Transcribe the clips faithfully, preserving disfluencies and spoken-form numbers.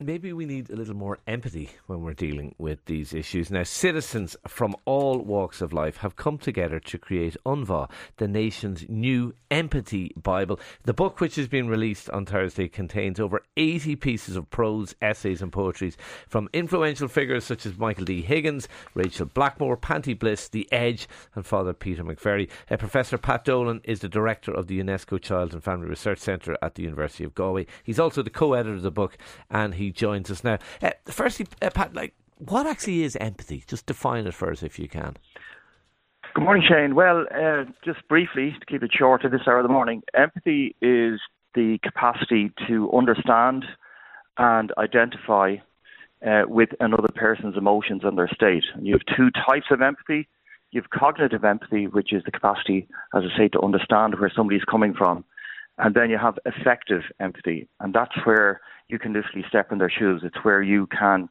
Maybe we need a little more empathy when we're dealing with these issues. Now, citizens from all walks of life have come together to create U N V A, the nation's new empathy Bible. The book, which has been released on Thursday, contains over eighty pieces of prose, essays and poetries from influential figures such as Michael D. Higgins, Rachel Blackmore, Panti Bliss, The Edge and Father Peter McFerry. Uh, Professor Pat Dolan is the director of the UNESCO Child and Family Research Centre at the University of Galway. He's also the co-editor of the book and he joins us now. Uh, firstly, uh, Pat, like, what actually is empathy? Just define it for us if you can. Good morning, Shane. Well, uh, just briefly, to keep it short at this hour of the morning, empathy is the capacity to understand and identify uh, with another person's emotions and their state. And you have two types of empathy. You have cognitive empathy, which is the capacity, as I say, to understand where somebody's coming from. And then you have effective empathy. And that's where you can literally step in their shoes. It's where you can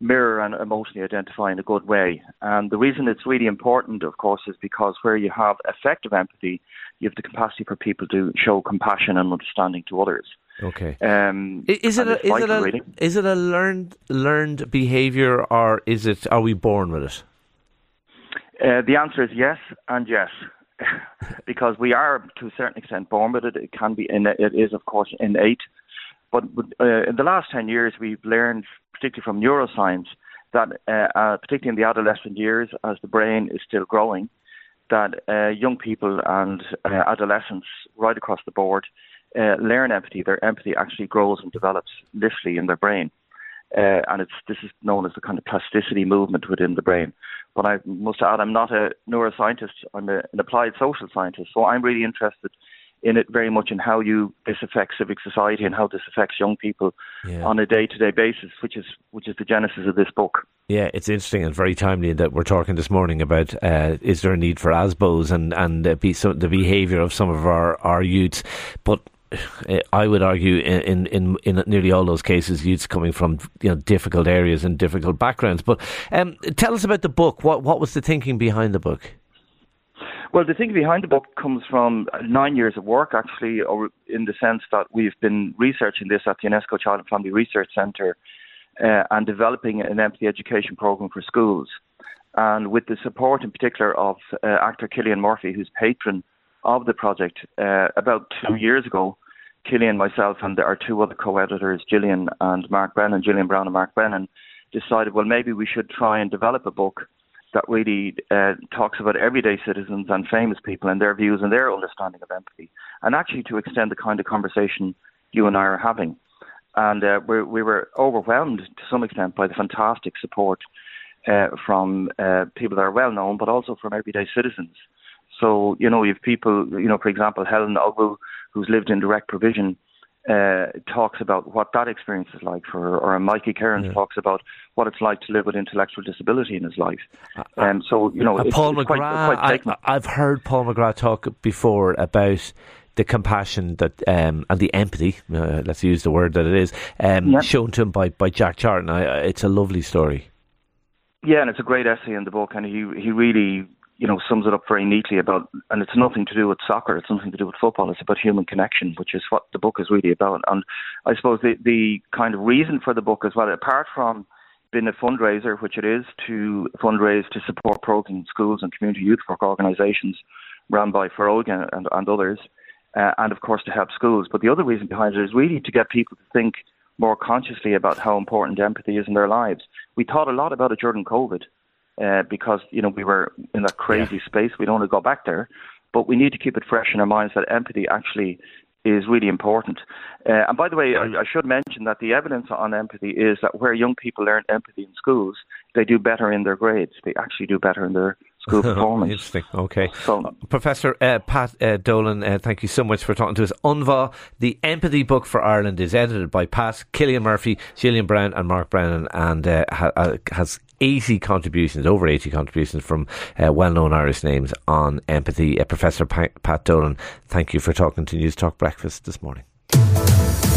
mirror and emotionally identify in a good way. And the reason it's really important, of course, is because where you have effective empathy, you have the capacity for people to show compassion and understanding to others. Okay. Um, is it a, is it a, really. is it a learned learned behaviour, or is it? Are we born with it? Uh, the answer is yes and yes. Because we are, to a certain extent, born with it. It can be, in, it is, of course, innate. But uh, in the last ten years, we've learned, particularly from neuroscience, that uh, uh, particularly in the adolescent years, as the brain is still growing, that uh, young people and uh, adolescents right across the board uh, learn empathy. Their empathy actually grows and develops literally in their brain. Uh, and it's this is known as the kind of plasticity movement within the brain. But I must add, I'm not a neuroscientist. I'm a, an applied social scientist. So I'm really interested in it very much in how you this affects civic society and how this affects young people yeah. on a day-to-day basis, which is which is the genesis of this book. Yeah, it's interesting and very timely that we're talking this morning about uh, is there a need for A S B Os and, and uh, be so, the behaviour of some of our, our youths. But I would argue in, in in nearly all those cases, youths coming from you know difficult areas and difficult backgrounds. But um, tell us about the book. What what was the thinking behind the book? Well, the thinking behind the book comes from nine years of work, actually, or in the sense that we've been researching this at the UNESCO Child and Family Research Centre uh, and developing an empathy education programme for schools. And with the support in particular of uh, actor Cillian Murphy, who's patron of the project, uh, about two years ago, Cillian, myself, and our two other co-editors, Gillian and Mark Brennan, Gillian Brown and Mark Brennan, decided, well, maybe we should try and develop a book that really uh, talks about everyday citizens and famous people and their views and their understanding of empathy, and actually to extend the kind of conversation you and I are having. And uh, we're, we were overwhelmed to some extent by the fantastic support uh, from uh, people that are well known, but also from everyday citizens. So, you know, if people, you know, for example, Helen Ogle, who's lived in direct provision, uh, talks about what that experience is like for her, or Mikey Cairns yeah. talks about what it's like to live with intellectual disability in his life. And um, so, you know, uh, it's, Paul it's McGrath, quite, it's quite I, I've heard Paul McGrath talk before about the compassion that um, and the empathy, uh, let's use the word that it is, um, yeah. shown to him by, by Jack Charlton. I, it's a lovely story. Yeah, and it's a great essay in the book, and he he really... you know, sums it up very neatly about, and it's nothing to do with soccer, it's nothing to do with football, it's about human connection, which is what the book is really about. And I suppose the, the kind of reason for the book as well, apart from being a fundraiser, which it is, to fundraise to support programs in schools and community youth work organisations run by Farogan and, and others, uh, and of course to help schools. But the other reason behind it is really to get people to think more consciously about how important empathy is in their lives. We thought a lot about it during COVID. Uh, because, you know, we were in that crazy yeah. space. We don't want to go back there. But we need to keep it fresh in our minds that empathy actually is really important. Uh, and by the way, I, I should mention that the evidence on empathy is that where young people learn empathy in schools, they do better in their grades. They actually do better in their school performance. Interesting. Okay. So, Professor uh, Pat uh, Dolan, uh, thank you so much for talking to us. U N V A, the Empathy Book for Ireland, is edited by Pat, Cillian Murphy, Gillian Brown and Mark Brennan, and uh, ha- has eighty contributions, over eighty contributions from uh, well-known Irish names on empathy. Uh, Professor pa- Pat Dolan, thank you for talking to News Talk Breakfast this morning.